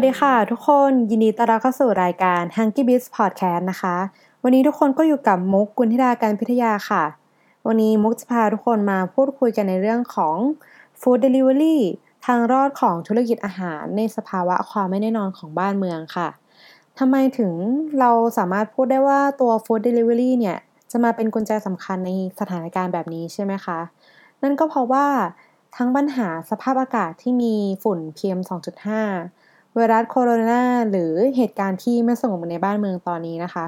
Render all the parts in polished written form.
สดีค่ะทุกคนยินดีต้อนรับเข้าสู่รายการ Hanky Bits Podcast นะคะวันนี้ทุกคนก็อยู่กับมุกกุณฑิดาการพิทยาค่ะวันนี้มุกจะพาทุกคนมาพูดคุยกันในเรื่องของ Food Delivery ทางรอดของธุรกิจอาหารในสภาวะความไม่แน่นอนของบ้านเมืองค่ะทำไมถึงเราสามารถพูดได้ว่าตัว Food Delivery เนี่ยจะมาเป็นกุญแจสำคัญในสถานการณ์แบบนี้ใช่ไหมคะนั่นก็เพราะว่าทั้งปัญหาสภาพอากาศที่มีฝุ่น PM 2.5ไวรัสโคโรนาหรือเหตุการณ์ที่ไม่สงบในบ้านเมืองตอนนี้นะคะ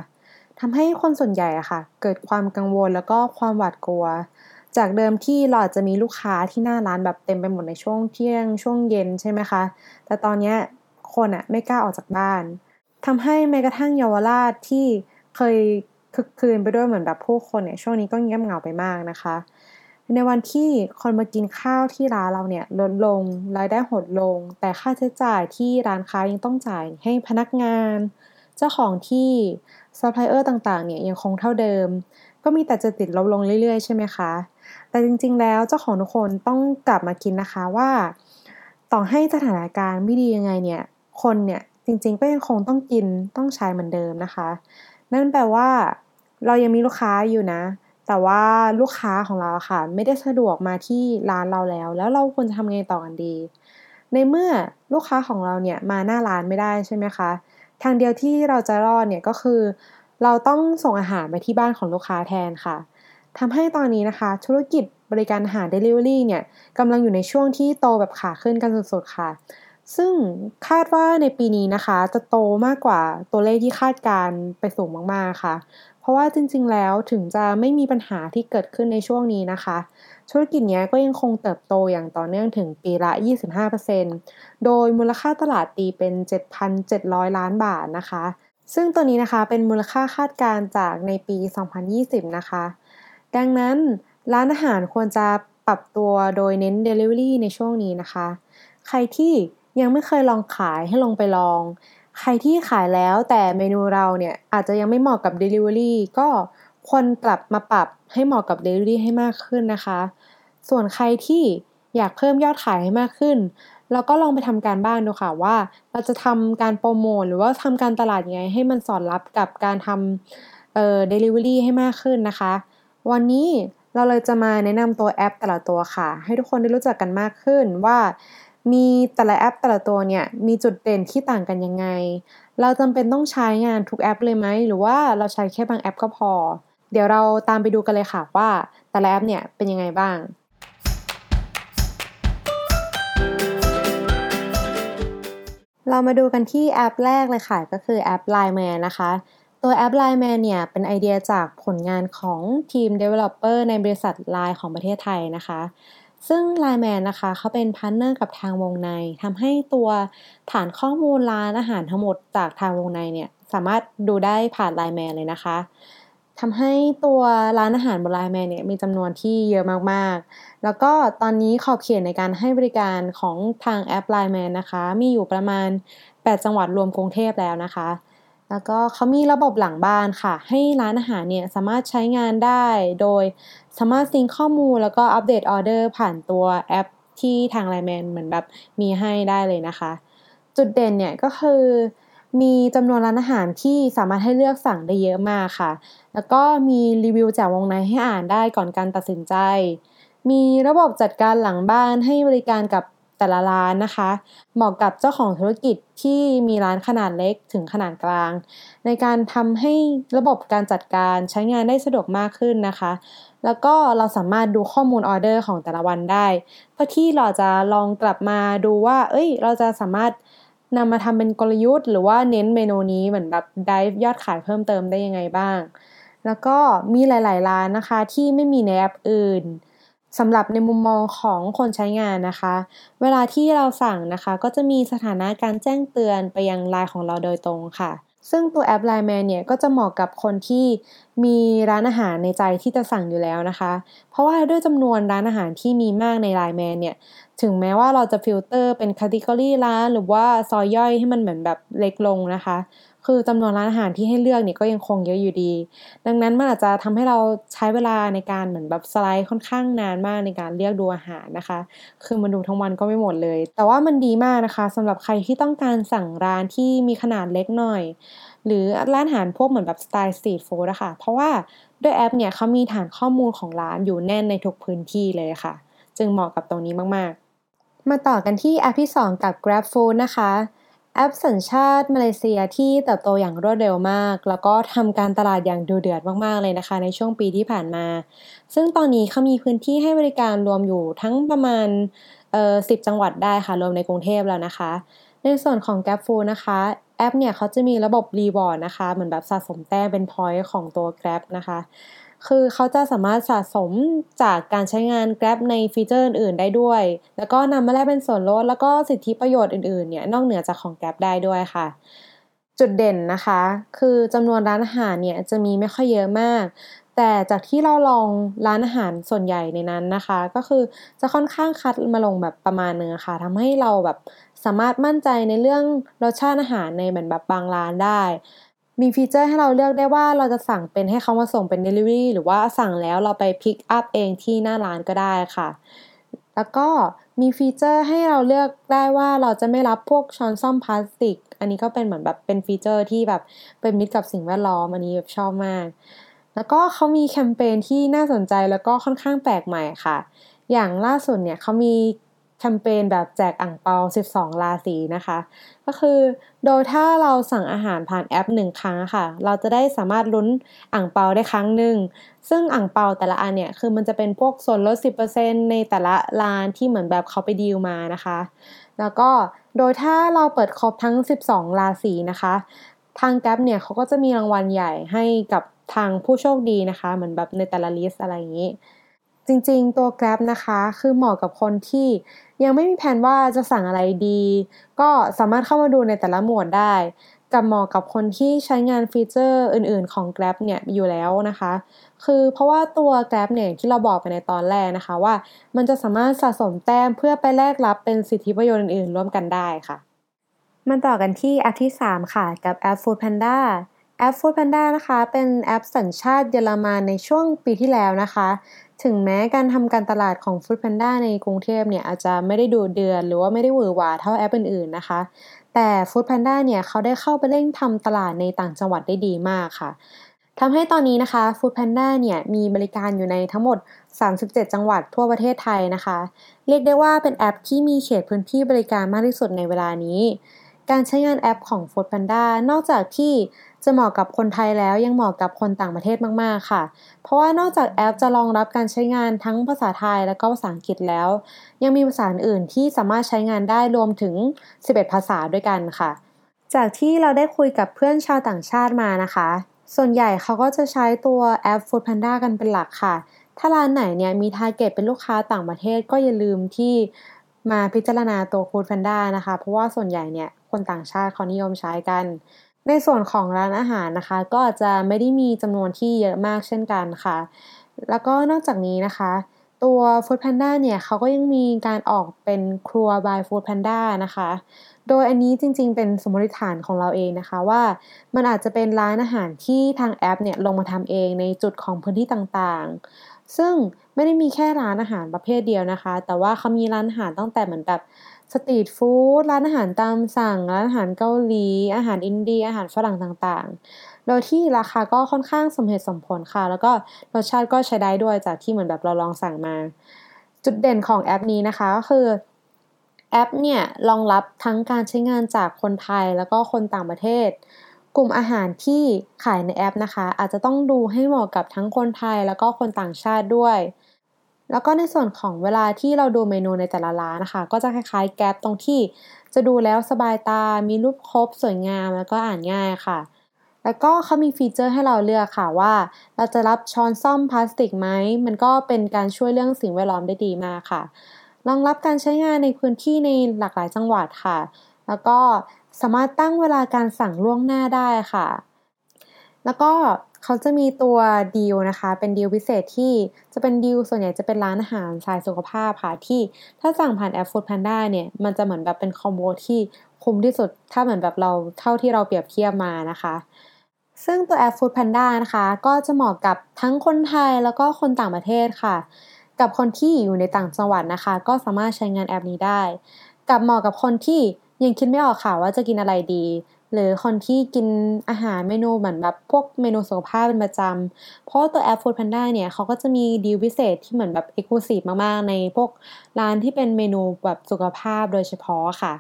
ทำให้คนส่วนใหญ่อะค่ะเกิดความกังวลแล้วก็ความหวาดกลัวจากเดิมที่เราจะมีลูกค้าที่หน้าร้านแบบเต็มไปหมดในช่วงเที่ยงช่วงเย็นใช่ไหมคะแต่ตอนนี้คนอะไม่กล้าออกจากบ้านทำให้แม้กระทั่งเยาวราชที่เคยคึกคืนไปด้วยเหมือนแบบผู้คนเนี่ยช่วงนี้ก็เงียบเหงาไปมากนะคะในวันที่คนมากินข้าวที่ร้านเราเนี่ยลดลงรายได้หดลงแต่ค่าใช้จ่ายที่ร้านค้ายังต้องจ่ายให้พนักงานเจ้าของที่ซัพพลายเออร์ต่างๆเนี่ยยังคงเท่าเดิมก็มีแต่จะติดลบลงเรื่อยๆใช่ไหมคะแต่จริงๆแล้วเจ้าของทุกคนต้องกลับมาคิดนะคะว่าต่อให้สถานการณ์ไม่ดียังไงเนี่ยคนเนี่ยจริงๆก็ยังคงต้องกินต้องใช้เหมือนเดิมนะคะนั่นแปลว่าเรายังมีลูกค้าอยู่นะแต่ว่าลูกค้าของเราค่ะไม่ได้สะดวกมาที่ร้านเราแล้วเราควรจะทำไงต่อกันดีในเมื่อลูกค้าของเราเนี่ยมาหน้าร้านไม่ได้ใช่ไหมคะทางเดียวที่เราจะรอดเนี่ยก็คือเราต้องส่งอาหารไปที่บ้านของลูกค้าแทนค่ะทำให้ตอนนี้นะคะธุรกิจบริการอาหาร Delivery เนี่ยกำลังอยู่ในช่วงที่โตแบบขาขึ้นกันสุดๆค่ะซึ่งคาดว่าในปีนี้นะคะจะโตมากกว่าตัวเลขที่คาดการณ์ไปสูงมากๆค่ะเพราะว่าจริงๆแล้วถึงจะไม่มีปัญหาที่เกิดขึ้นในช่วงนี้นะคะธุรกิจนี้ก็ยังคงเติบโตอย่างต่อเนื่องถึงปีละ 25% โดยมูลค่าตลาดตีเป็น 7,700 ล้านบาทนะคะซึ่งตัวนี้นะคะเป็นมูลค่าคาดการณ์จากในปี 2020 นะคะดังนั้นร้านอาหารควรจะปรับตัวโดยเน้น Delivery ในช่วงนี้นะคะใครที่ยังไม่เคยลองขายให้ลองไปลองใครที่ขายแล้วแต่เมนูเราเนี่ยอาจจะยังไม่เหมาะกับ Delivery ก็ควรกลับมาปรับให้เหมาะกับ Delivery ให้มากขึ้นนะคะส่วนใครที่อยากเพิ่มยอดขายให้มากขึ้นเราก็ลองไปทำการบ้านดูค่ะว่าเราจะทำการโปรโมทหรือว่าทำการตลาดยังไงให้มันสอดรับกับการทำDelivery ให้มากขึ้นนะคะวันนี้เราเลยจะมาแนะนำตัวแอปแต่ละตัวค่ะให้ทุกคนได้รู้จักกันมากขึ้นว่ามีแต่ละแอปแต่ละตัวเนี่ยมีจุดเด่นที่ต่างกันยังไงเราจำเป็นต้องใช้งานทุกแอปเลยไหมหรือว่าเราใช้แค่บางแอปก็พอเดี๋ยวเราตามไปดูกันเลยค่ะว่าแต่ละแอปเนี่ยเป็นยังไงบ้างเรามาดูกันที่แอปแรกเลยค่ะก็คือแอป LINE MAN นะคะตัวแอป LINE MAN เนี่ยเป็นไอเดียจากผลงานของทีม Developer ในบริษัท LINE ของประเทศไทยนะคะซึ่ง LINE MAN นะคะเขาเป็นพาร์ทเนอร์กับทางวงในทำให้ตัวฐานข้อมูลร้านอาหารทั้งหมดจากทางวงในเนี่ยสามารถดูได้ผ่าน LINE MAN เลยนะคะทำให้ตัวร้านอาหารบน LINE MAN เนี่ยมีจำนวนที่เยอะมากๆแล้วก็ตอนนี้ขอบเขตในการให้บริการของทางแอป LINE MAN นะคะมีอยู่ประมาณ8จังหวัดรวมกรุงเทพแล้วนะคะแล้วก็เขามีระบบหลังบ้านค่ะให้ร้านอาหารเนี่ยสามารถใช้งานได้โดยสามารถซิงค์ข้อมูลแล้วก็อัปเดตออเดอร์ผ่านตัวแอปที่ทาง LINE MAN เหมือนแบบมีให้ได้เลยนะคะจุดเด่นเนี่ยก็คือมีจำนวนร้านอาหารที่สามารถให้เลือกสั่งได้เยอะมากค่ะแล้วก็มีรีวิวจากวงในให้อ่านได้ก่อนการตัดสินใจมีระบบจัดการหลังบ้านให้บริการกับแต่ละร้านนะคะเหมาะกับเจ้าของธุรกิจที่มีร้านขนาดเล็กถึงขนาดกลางในการทำให้ระบบการจัดการใช้งานได้สะดวกมากขึ้นนะคะแล้วก็เราสามารถดูข้อมูลออเดอร์ของแต่ละวันได้เพื่อที่เราจะลองกลับมาดูว่าเราจะสามารถนำมาทำเป็นกลยุทธ์หรือว่าเน้นเมนูนี้เหมือนแบบdriveยอดขายเพิ่มเติมได้ยังไงบ้างแล้วก็มีหลายๆร้านนะคะที่ไม่มีในแอปอื่นสำหรับในมุมมองของคนใช้งานนะคะเวลาที่เราสั่งนะคะก็จะมีสถานะการแจ้งเตือนไปยัง LINE ของเราโดยตรงค่ะซึ่งตัวแอป LINE MAN เนี่ยก็จะเหมาะกับคนที่มีร้านอาหารในใจที่จะสั่งอยู่แล้วนะคะเพราะว่าด้วยจำนวนร้านอาหารที่มีมากใน LINE MAN เนี่ยถึงแม้ว่าเราจะฟิลเตอร์เป็นแคทิกอรี่ร้านหรือว่าซอยย่อยให้มันเหมือนแบบเล็กลงนะคะ คือจำนวนร้านอาหารที่ให้เลือกเนี่ยก็ยังคงเยอะอยู่ดีดังนั้นมันอาจจะทำให้เราใช้เวลาในการเหมือนแบบสไลด์ค่อนข้างนานมากในการเลือกดูอาหารนะคะคือมันดูทั้งวันก็ไม่หมดเลยแต่ว่ามันดีมากนะคะสำหรับใครที่ต้องการสั่งร้านที่มีขนาดเล็กหน่อยหรือร้านอาหารพวกเหมือนแบบสไตล์สตรีทฟู้ดนะคะเพราะว่าด้วยแอปเนี่ยเขามีฐานข้อมูลของร้านอยู่แน่นในทุกพื้นที่เลยค่ะจึงเหมาะกับตรงนี้มากๆมาต่อกันที่แอปที่2กับ GrabFood นะคะแอปสัญชาติมาเลเซียที่เติบโตอย่างรวดเร็วมากแล้วก็ทำการตลาดอย่างดุเดือดมากๆเลยนะคะในช่วงปีที่ผ่านมาซึ่งตอนนี้เขามีพื้นที่ให้บริการรวมอยู่ทั้งประมาณ10จังหวัดได้ค่ะรวมในกรุงเทพแล้วนะคะในส่วนของ GrabFood นะคะแอปเนี่ยเขาจะมีระบบรีวอร์ดนะคะเหมือนแบบสะสมแต้มเป็น point ของตัว Grab นะคะคือเขาจะสามารถสะสมจากการใช้งาน Grab ในฟีเจอร์อื่นๆได้ด้วยแล้วก็นำมาแลกเป็นส่วนลดแล้วก็สิทธิประโยชน์อื่นๆเนี่ยนอกเหนือจากของ Grab ได้ด้วยค่ะจุดเด่นนะคะคือจำนวนร้านอาหารเนี่ยจะมีไม่ค่อยเยอะมากแต่จากที่เราลองร้านอาหารส่วนใหญ่ในนั้นนะคะก็คือจะค่อนข้างคัดมาลงแบบประมาณนึงค่ะทำให้เราแบบสามารถมั่นใจในเรื่องรสชาติอาหารในเหมือนแบบบางร้านได้มีฟีเจอร์ให้เราเลือกได้ว่าเราจะสั่งเป็นให้เขามาส่งเป็น delivery หรือว่าสั่งแล้วเราไป pick up เองที่หน้าร้านก็ได้ค่ะแล้วก็มีฟีเจอร์ให้เราเลือกได้ว่าเราจะไม่รับพวกช้อนส้อมพลาสติกอันนี้ก็เป็นเหมือนแบบเป็นฟีเจอร์ที่แบบเป็นมิตรกับสิ่งแวดล้อมอันนี้แบบชอบมากแล้วก็เขามีแคมเปญที่น่าสนใจแล้วก็ค่อนข้างแปลกใหม่ค่ะอย่างล่าสุดเนี่ยเขามีแคมเปญแบบแจกอั่งเปา12ราศีนะคะก็คือโดยถ้าเราสั่งอาหารผ่านแอป1ครั้งค่ะเราจะได้สามารถลุ้นอั่งเปาได้ครั้งนึงซึ่งอั่งเปาแต่ละอันเนี่ยคือมันจะเป็นพวกส่วนลด 10% ในแต่ละร้านที่เหมือนแบบเขาไปดีลมานะคะแล้วก็โดยถ้าเราเปิดครบทั้ง12ราศีนะคะทาง Grab เนี่ยเขาก็จะมีรางวัลใหญ่ให้กับทางผู้โชคดีนะคะเหมือนแบบในแต่ละลิสต์อะไรอย่างนี้จริงๆตัว Grab นะคะคือเหมาะกับคนที่ยังไม่มีแผนว่าจะสั่งอะไรดีก็สามารถเข้ามาดูในแต่ละหมวดได้กับเหมาะกับคนที่ใช้งานฟีเจอร์อื่นๆของ Grab เนี่ยอยู่แล้วนะคะคือเพราะว่าตัว Grab เนี่ยที่เราบอกไปในตอนแรกนะคะว่ามันจะสามารถสะสมแต้มเพื่อไปแลกรับเป็นสิทธิประโยชน์อื่นๆร่วมกันได้ค่ะมาต่อกันที่แอปที่3ค่ะกับแอป Foodpandaแอป Foodpanda นะคะเป็นแอปสัญชาติเยอรมันในช่วงปีที่แล้วนะคะถึงแม้การทำการตลาดของ Foodpanda ในกรุงเทพเนี่ยอาจจะไม่ได้ดูเดือดหรือว่าไม่ได้หวือหวาเท่าแอปอื่นๆนะคะแต่ Foodpanda เนี่ยเขาได้เข้าไปเร่งทำตลาดในต่างจังหวัดได้ดีมากค่ะทำให้ตอนนี้นะคะ Foodpanda เนี่ยมีบริการอยู่ในทั้งหมด37จังหวัดทั่วประเทศไทยนะคะเรียกได้ว่าเป็นแอปที่มีเขตพื้นที่บริการมากที่สุดในเวลานี้การใช้งานแอปของ Foodpanda นอกจากที่จะเหมาะกับคนไทยแล้วยังเหมาะกับคนต่างประเทศมากๆค่ะเพราะว่านอกจากแอปจะรองรับการใช้งานทั้งภาษาไทยและก็ภาษาอังกฤษแล้วยังมีภาษาอื่นที่สามารถใช้งานได้รวมถึง11ภาษาด้วยกันค่ะจากที่เราได้คุยกับเพื่อนชาวต่างชาติมานะคะส่วนใหญ่เขาก็จะใช้ตัวแอป Foodpanda กันเป็นหลักค่ะถ้าร้านไหนเนี่ยมีทาร์เก็ตเป็นลูกค้าต่างประเทศก็อย่าลืมที่มาพิจารณาตัว Foodpanda นะคะเพราะว่าส่วนใหญ่เนี่ยคนต่างชาติเขานิยมใช้กันในส่วนของร้านอาหารนะคะก็อาจจะไม่ได้มีจำนวนที่เยอะมากเช่นกันค่ะแล้วก็นอกจากนี้นะคะตัว Foodpanda เนี่ยเขาก็ยังมีการออกเป็นครัว by Foodpanda นะคะโดยอันนี้จริงๆเป็นสมมติฐานของเราเองนะคะว่ามันอาจจะเป็นร้านอาหารที่ทางแอปเนี่ยลงมาทำเองในจุดของพื้นที่ต่างๆซึ่งไม่ได้มีแค่ร้านอาหารประเภทเดียวนะคะแต่ว่าเขามีร้านอาหารตั้งแต่เหมือนแบบสตรีทฟู้ดร้านอาหารตามสั่งร้านอาหารเกาหลีอาหารอินเดียอาหารฝรั่งต่างๆโดยที่ราคาก็ค่อนข้างสมเหตุสมผลค่ะแล้วก็รสชาติก็ใช้ได้ด้วยจากที่เหมือนแบบเราลองสั่งมาจุดเด่นของแอปนี้นะคะก็คือแอปเนี่ยรองรับทั้งการใช้งานจากคนไทยแล้วก็คนต่างประเทศกลุ่มอาหารที่ขายในแอปนะคะอาจจะต้องดูให้เหมาะกับทั้งคนไทยแล้วก็คนต่างชาติด้วยแล้วก็ในส่วนของเวลาที่เราดูเมนูในแต่ละร้านนะคะก็จะคล้ายๆ Grab ตรงที่จะดูแล้วสบายตามีรูปครบสวยงามแล้วก็อ่านง่ายค่ะแล้วก็เขามีฟีเจอร์ให้เราเลือกค่ะว่าเราจะรับช้อนส้อมพลาสติกไหมมันก็เป็นการช่วยเรื่องสิ่งแวดล้อมได้ดีมากค่ะรองรับการใช้งานในพื้นที่ในหลากหลายจังหวัดค่ะแล้วก็สามารถตั้งเวลาการสั่งล่วงหน้าได้ค่ะแล้วก็เขาจะมีตัวดีลนะคะเป็นดีลพิเศษที่จะเป็นดีลส่วนใหญ่จะเป็นร้านอาหารสายสุขภาพค่ะที่ถ้าสั่งผ่านแอป Foodpanda เนี่ยมันจะเหมือนแบบเป็นคอมโบที่ คุ้มที่สุดถ้าเหมือนแบบเราเท่าที่เราเปรียบเทียบมานะคะซึ่งตัวแอป Foodpanda นะคะก็จะเหมาะกับทั้งคนไทยแล้วก็คนต่างประเทศค่ะกับคนที่อยู่ในต่างจังหวัดนะคะก็สามารถใช้งานแอปนี้ได้กับเหมาะกับคนที่ยังคิดไม่ออกค่ะว่าจะกินอะไรดีหรือคนที่กินอาหารเมนูเหมือนแบบพวกเมนูสุขภาพเป็นประจำเพราะตัวแอป Foodpanda เนี่ยเขาก็จะมีดีลพิเศษที่เหมือนแบบ Exclusive มากๆในพวกร้านที่เป็นเมนูแบบสุขภาพโดยเฉพาะค่ะ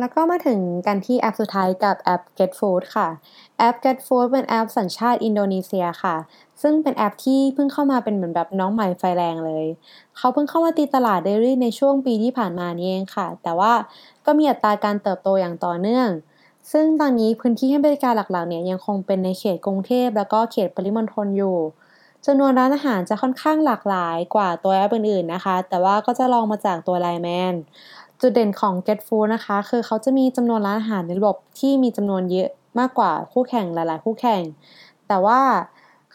แล้วก็มาถึงกันที่แอปสุดท้ายกับแอป Get Food ค่ะแอป Get Food เป็นแอปสัญชาติอินโดนีเซียค่ะซึ่งเป็นแอปที่เพิ่งเข้ามาเป็นเหมือนแบบน้องใหม่ไฟแรงเลยเขาเพิ่งเข้ามาตีตลาดได้ในช่วงปีที่ผ่านมานี่เองค่ะแต่ว่าก็มีอัตราการเติบโตอย่างต่อเนื่องซึ่งตอนนี้พื้นที่ให้บริการหลักๆเนี่ยยังคงเป็นในเขตกรุงเทพแล้วก็เขตปริมณฑลอยู่จำนวนร้านอาหารจะค่อนข้างหลากหลายกว่าตัวแอปอื่นๆนะคะแต่ว่าก็จะลองมาจากตัว LINE MANจุดเด่นของ Get Food นะคะคือเขาจะมีจำนวนร้านอาหารในระบบที่มีจำนวนเยอะมากกว่าคู่แข่งหลายๆคู่แข่งแต่ว่า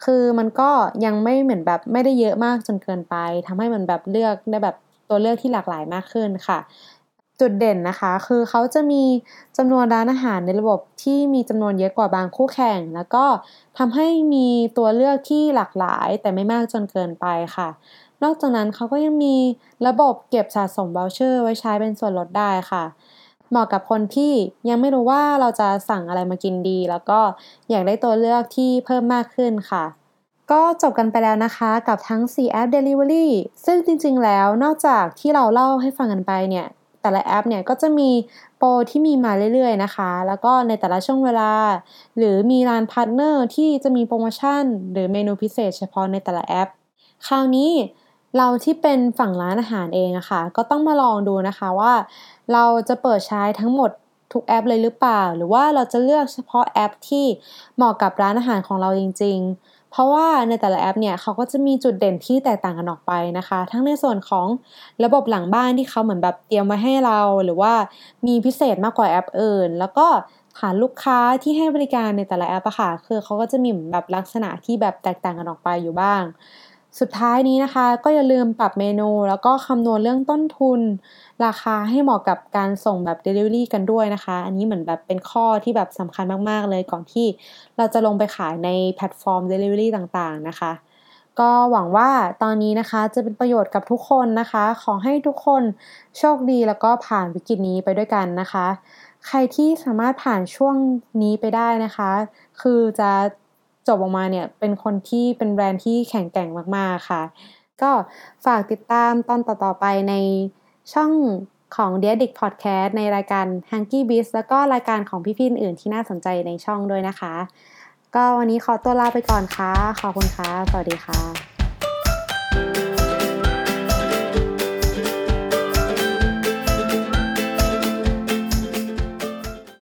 คือมันก็ยังไม่เหมือนแบบไม่ได้เยอะมากจนเกินไปทำให้มันแบบเลือกได้แบบตัวเลือกที่หลากหลายมากขึ้นค่ะจุดเด่นนะคะคือเขาจะมีจำนวนร้านอาหารในระบบที่มีจำนวนเยอะกว่าบางคู่แข่งแล้วก็ทำให้มีตัวเลือกที่หลากหลายแต่ไม่มากจนเกินไปค่ะนอกจากนั้นเขาก็ยังมีระบบเก็บสะสมบัลเชอร์ไว้ใช้เป็นส่วนลดได้ค่ะเหมาะกับคนที่ยังไม่รู้ว่าเราจะสั่งอะไรมากินดีแล้วก็อยากได้ตัวเลือกที่เพิ่มมากขึ้นค่ะก็จบกันไปแล้วนะคะกับทั้ง4แอป Delivery ซึ่งจริงๆแล้วนอกจากที่เราเล่าให้ฟังกันไปเนี่ยแต่ละแอปเนี่ยก็จะมีโปรที่มีมาเรื่อยๆนะคะแล้วก็ในแต่ละช่วงเวลาหรือมีร้านพาร์ทเนอร์ที่จะมีโปรโมชั่นหรือเมนูพิเศษเฉพาะในแต่ละแอปคราวนี้เราที่เป็นฝั่งร้านอาหารเองอะค่ะก็ต้องมาลองดูนะคะว่าเราจะเปิดใช้ทั้งหมดทุกแอปเลยหรือเปล่าหรือว่าเราจะเลือกเฉพาะแอปที่เหมาะกับร้านอาหารของเราจริงๆเพราะว่าในแต่ละแอปเนี่ยเขาก็จะมีจุดเด่นที่แตกต่างกันออกไปนะคะทั้งในส่วนของระบบหลังบ้านที่เขาเหมือนแบบเตรียมไว้ให้เราหรือว่ามีพิเศษมากกว่าแอปอื่นแล้วก็ฐานลูกค้าที่ให้บริการในแต่ละแอปอะค่ะคือเขาก็จะมีแบบลักษณะที่แบบแตกต่างกันออกไปอยู่บ้างสุดท้ายนี้นะคะก็อย่าลืมปรับเมนูแล้วก็คำนวณเรื่องต้นทุนราคาให้เหมาะกับการส่งแบบ delivery กันด้วยนะคะอันนี้เหมือนแบบเป็นข้อที่แบบสำคัญมากๆเลยก่อนที่เราจะลงไปขายในแพลตฟอร์ม delivery ต่างๆนะคะก็หวังว่าตอนนี้นะคะจะเป็นประโยชน์กับทุกคนนะคะขอให้ทุกคนโชคดีแล้วก็ผ่านวิกฤตนี้ไปด้วยกันนะคะใครที่สามารถผ่านช่วงนี้ไปได้นะคะคือจะจบออกมาเนี่ยเป็นคนที่เป็นแบรนด์ที่แข็งแกร่งมากๆค่ะก็ฝากติดตามตอนต่อๆไปในช่องของ Get Food Podcast ในรายการ Hunky Beast แล้วก็รายการของพี่ๆอื่นที่น่าสนใจในช่องด้วยนะคะก็วันนี้ขอตัวลาไปก่อนค่ะขอบคุณค่ะสวัสดีค่ะ